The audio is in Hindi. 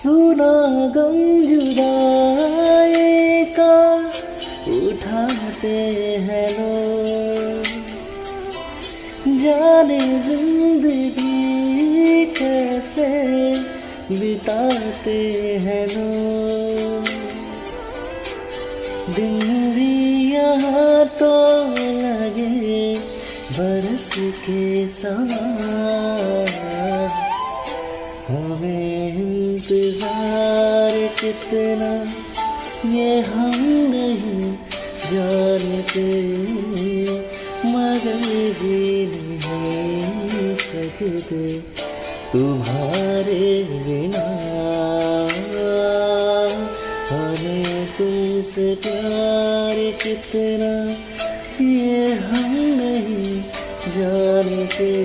सुना गम जुदाई का उठाते हैं लोग, जाने जिंदगी कैसे बिताते हैं लोग। दिन भी यहाँ तो लगे बरस के समान, हमें इंतजार कितना ये हम नहीं जानते, मगर जी नहीं सकते तुम्हारे बिना। हमें तुमसे प्यार कितना ये हम नहीं जानते।